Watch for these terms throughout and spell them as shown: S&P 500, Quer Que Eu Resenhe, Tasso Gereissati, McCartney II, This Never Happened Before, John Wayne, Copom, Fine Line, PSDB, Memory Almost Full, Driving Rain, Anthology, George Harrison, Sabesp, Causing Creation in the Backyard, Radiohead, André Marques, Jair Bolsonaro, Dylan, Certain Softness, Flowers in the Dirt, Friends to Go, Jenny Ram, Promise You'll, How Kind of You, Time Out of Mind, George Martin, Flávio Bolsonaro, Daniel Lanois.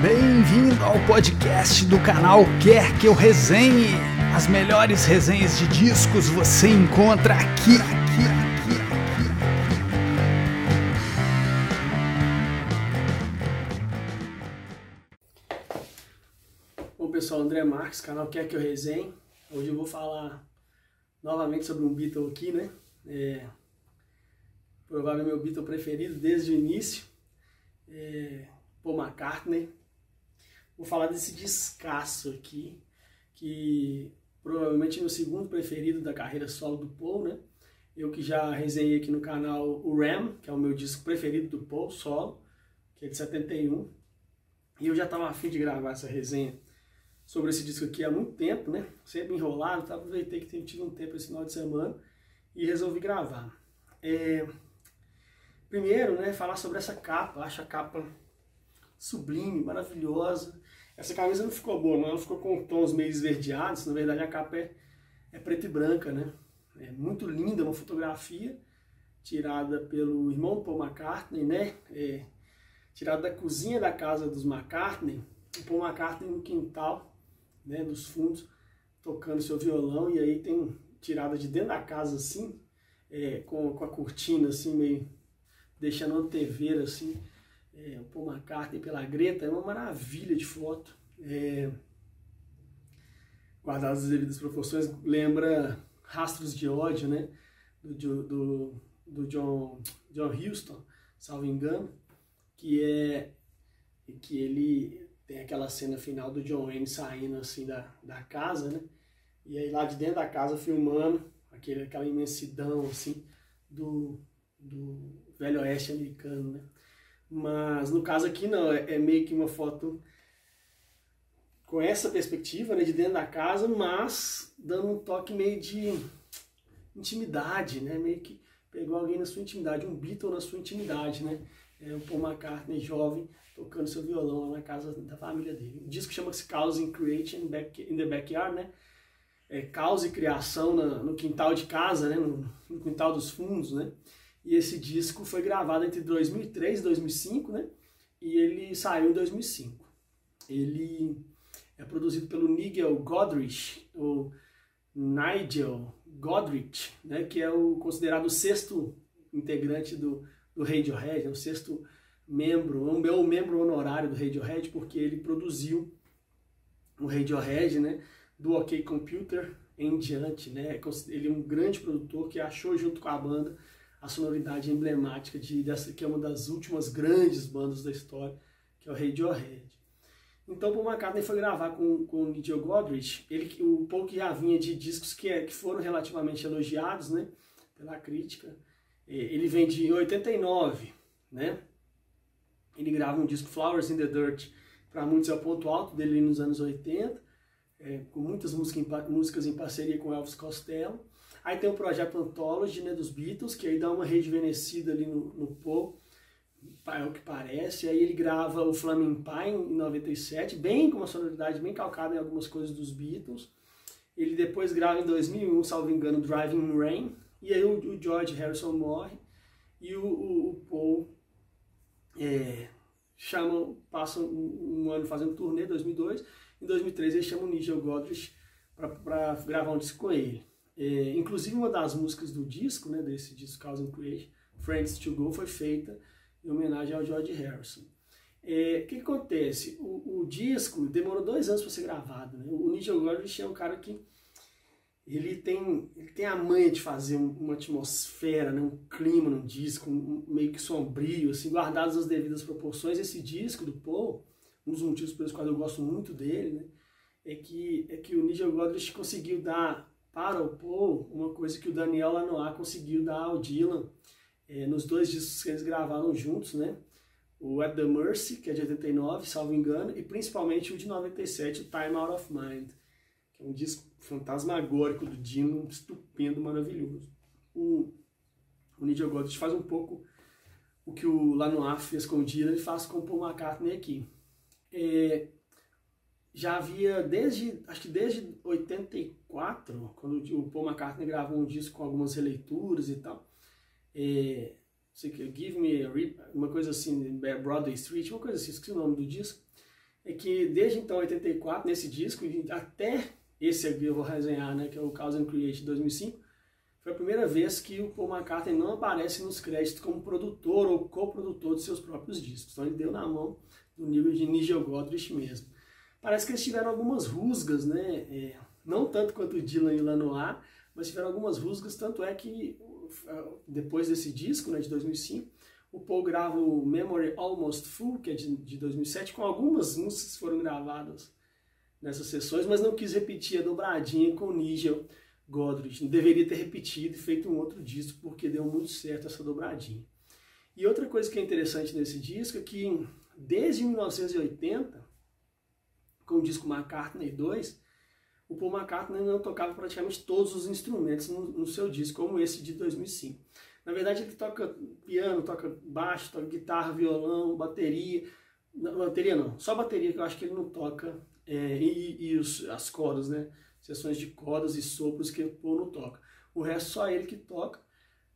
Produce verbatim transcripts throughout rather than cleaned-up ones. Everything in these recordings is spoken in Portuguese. Bem-vindo ao podcast do canal Quer Que Eu Resenhe. As melhores resenhas de discos você encontra aqui, aqui, aqui, aqui. Bom, pessoal, André Marques, canal Quer Que Eu Resenhe. Hoje eu vou falar novamente sobre um Beatle aqui, né? É, provavelmente meu Beatle preferido desde o início, é, Paul McCartney. Vou falar desse discaço aqui, que provavelmente é meu segundo preferido da carreira solo do Paul, né? Eu que já resenhei aqui no canal o Ram, que é o meu disco preferido do Paul, solo, que é de setenta e um. E eu já estava afim de gravar essa resenha sobre esse disco aqui há muito tempo, né? Sempre enrolado, tá? Aproveitei que tive um tempo esse final de semana e resolvi gravar. É... Primeiro, né, falar sobre essa capa. Acho a capa sublime, maravilhosa. Essa camisa não ficou boa, não. Ela ficou com tons meio esverdeados. Na verdade, a capa é, é preta e branca, né? É muito linda, uma fotografia tirada pelo irmão Paul McCartney, né? É, tirada da cozinha da casa dos McCartney. O Paul McCartney no quintal, né, dos fundos, tocando seu violão. E aí tem tirada de dentro da casa, assim, é, com, com a cortina, assim, meio deixando uma teveira, assim. É, o Paul McCartney pela Greta, é uma maravilha de foto, é, guardadas as devidas proporções, lembra Rastros de Ódio, né, do, do, do John, John Huston, salvo engano, que é que ele tem aquela cena final do John Wayne saindo assim da, da casa, né, e aí lá de dentro da casa filmando aquele, aquela imensidão assim do, do Velho Oeste americano, né. Mas no caso aqui não, é meio que uma foto com essa perspectiva, né, de dentro da casa, mas dando um toque meio de intimidade, né, meio que pegou alguém na sua intimidade, um Beatle na sua intimidade, né, é o Paul McCartney jovem tocando seu violão lá na casa da família dele. O disco chama-se Causing Creation in the Backyard, né, é Caos e Criação na, no quintal de casa, né, no, no quintal dos fundos, né. E esse disco foi gravado entre dois mil e três e dois mil e cinco, né? E ele saiu em dois mil e cinco. Ele é produzido pelo Nigel Godrich, ou Nigel Godrich, né? Que é o considerado o sexto integrante do, do Radiohead, é o sexto membro, é o membro honorário do Radiohead, porque ele produziu o Radiohead, né? Do OK Computer em diante, né? Ele é um grande produtor que achou junto com a banda a sonoridade emblemática de, dessa que é uma das últimas grandes bandas da história, que é o Radiohead. Então, Paul McCartney foi gravar com, com o Nigel Godrich, ele, o Paul que já vinha de discos que, é, que foram relativamente elogiados, né, pela crítica. Ele vem de oitenta e nove, né? Ele grava um disco Flowers in the Dirt, para muitos é o ponto alto dele nos anos oitenta, é, com muitas música, músicas em parceria com Elvis Costello. Aí tem o projeto Anthology, né, dos Beatles, que aí dá uma rejuvenescida ali no, no Paul, é o que parece. Aí ele grava o Flaming Pie em noventa e sete, bem com uma sonoridade bem calcada em algumas coisas dos Beatles. Ele depois grava em dois mil e um, salvo engano, Driving Rain. E aí o, o George Harrison morre e o, o, o Paul é, chama, passa um, um ano fazendo turnê, dois mil e dois. Em dois mil e três ele chama o Nigel Godrich para gravar um disco com ele. É, inclusive uma das músicas do disco, né, desse disco Causing Creation, Friends to Go, foi feita em homenagem ao George Harrison. É, o que acontece? O, o disco demorou dois anos para ser gravado, né? O Nigel Godrich é um cara que ele tem, ele tem a manha de fazer uma atmosfera, né, um clima num disco, um, meio que sombrio, assim, guardadas as devidas proporções. Esse disco do Paul, um dos motivos pelos quais eu gosto muito dele, né, é, que, é que o Nigel Godrich conseguiu dar para o Paul uma coisa que o Daniel Lanois conseguiu dar ao Dylan, é, nos dois discos que eles gravaram juntos, né? O At The Mercy, que é de oitenta e nove, salvo engano, e principalmente o de noventa e sete, o Time Out of Mind, que é um disco fantasmagórico do Dylan, estupendo, maravilhoso. O, o Nigel Godrich faz um pouco o que o Lanois fez com o Dylan, ele faz com o Paul McCartney aqui. É, já havia desde, acho que desde oitenta e quatro, quando o Paul McCartney gravou um disco com algumas releituras e tal, é, sei que, Give Me a Rip, uma coisa assim, Broadway Street, uma coisa assim, esqueci o nome do disco, é que desde então, oitenta e quatro, nesse disco, até esse aqui eu vou resenhar, né, que é o Causing Creation de dois mil e cinco, foi a primeira vez que o Paul McCartney não aparece nos créditos como produtor ou coprodutor de seus próprios discos. Então ele deu na mão do nível de Nigel Godrich mesmo. Parece que eles tiveram algumas rusgas, né? É, não tanto quanto o Dylan e o Lanois, mas tiveram algumas rusgas, tanto é que depois desse disco, né, de dois mil e cinco, o Paul grava o Memory Almost Full, que é de, de dois mil e sete, com algumas músicas que foram gravadas nessas sessões, mas não quis repetir a dobradinha com o Nigel Godrich. Deveria ter repetido e feito um outro disco, porque deu muito certo essa dobradinha. E outra coisa que é interessante nesse disco é que, desde mil novecentos e oitenta, com o disco McCartney dois, o Paul McCartney não tocava praticamente todos os instrumentos no, no seu disco, como esse de dois mil e cinco. Na verdade, ele toca piano, toca baixo, toca guitarra, violão, bateria... Não, bateria não, só bateria que eu acho que ele não toca, é, e, e os, as cordas, né? Sessões de cordas e sopros que o Paul não toca. O resto só ele que toca.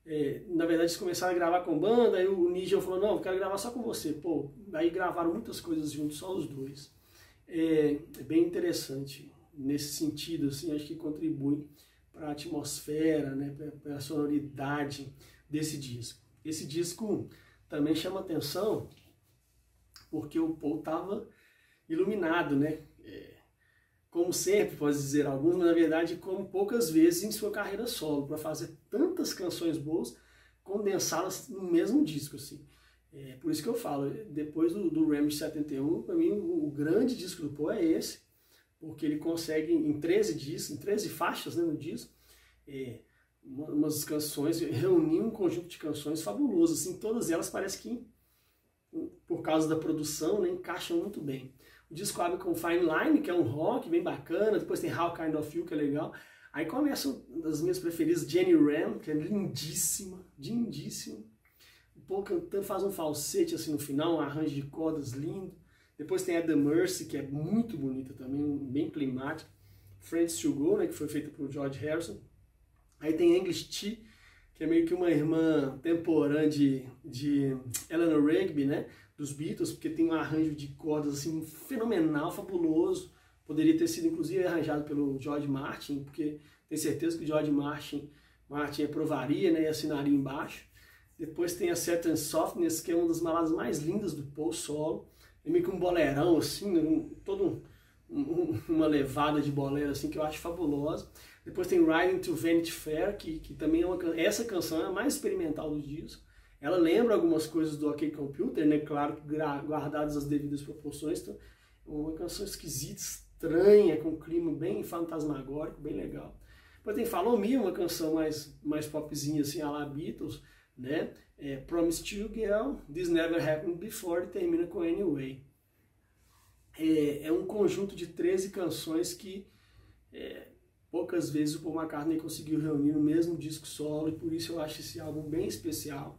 É, na verdade, eles começaram a gravar com banda, aí o Nigel falou, não, eu quero gravar só com você, pô. Aí gravaram muitas coisas juntos, só os dois. É, é bem interessante nesse sentido, assim, acho que contribui para a atmosfera, né, para a sonoridade desse disco. Esse disco também chama atenção porque o Paul estava iluminado, né? É, como sempre, pode dizer alguns, mas na verdade como poucas vezes em sua carreira solo, para fazer tantas canções boas, condensá-las no mesmo disco, assim. É, por isso que eu falo, depois do, do Ram de setenta e um, para mim o, o grande disco do Paul é esse, porque ele consegue em treze discos, em treze faixas, né, no disco, é, uma, umas canções, reunir um conjunto de canções fabuloso, assim, todas elas parece que, por causa da produção, né, encaixam muito bem. O disco abre com Fine Line, que é um rock bem bacana, depois tem How Kind of You, que é legal, aí começam as minhas preferidas, Jenny Ram, que é lindíssima, lindíssima, Paul cantando, faz um falsete assim no final, um arranjo de cordas lindo. Depois tem At The Mercy, que é muito bonita também, bem climática. Friends to Go, né, que foi feita por George Harrison. Aí tem English Tea, que é meio que uma irmã temporânea de, de Eleanor Rigby, né, dos Beatles, porque tem um arranjo de cordas assim fenomenal, fabuloso. Poderia ter sido inclusive arranjado pelo George Martin, porque tenho certeza que o George Martin, Martin aprovaria, né, e assinaria embaixo. Depois tem a Certain Softness, que é uma das baladas mais lindas do Paul solo. É meio que um bolerão, assim, um, todo um, um, uma levada de bolero, assim, que eu acho fabulosa. Depois tem Riding to Vanity Fair, que, que também é uma canção... Essa canção é a mais experimental do disco. Ela lembra algumas coisas do OK Computer, né? Claro, guardadas as devidas proporções. Então, uma canção esquisita, estranha, com um clima bem fantasmagórico, bem legal. Depois tem Follow Me, uma canção mais, mais popzinha, assim, à la Beatles, né? É, Promise You'll, Girl, This Never Happened Before, e termina com Anyway. É, é um conjunto de treze canções que é, poucas vezes o Paul McCartney conseguiu reunir no mesmo disco solo, e por isso eu acho esse álbum bem especial.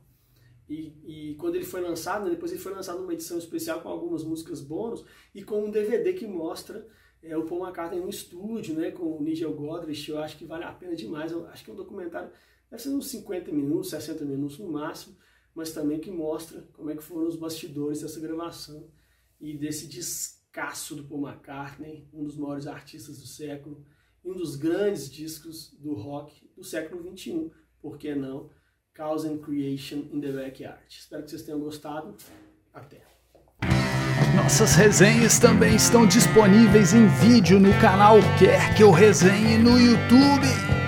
E, e quando ele foi lançado, né, depois ele foi lançado numa edição especial com algumas músicas bônus e com um D V D que mostra é, o Paul McCartney no estúdio, né, com o Nigel Godrich. Eu acho que vale a pena demais, eu acho que é um documentário... Deve ser uns cinquenta minutos, sessenta minutos no máximo, mas também que mostra como é que foram os bastidores dessa gravação e desse descasso do Paul McCartney, um dos maiores artistas do século, e um dos grandes discos do rock do século vinte e um, por que não? Causing Creation in the Backyard. Espero que vocês tenham gostado. Até! Nossas resenhas também estão disponíveis em vídeo no canal Quer Que Eu Resenhe no YouTube.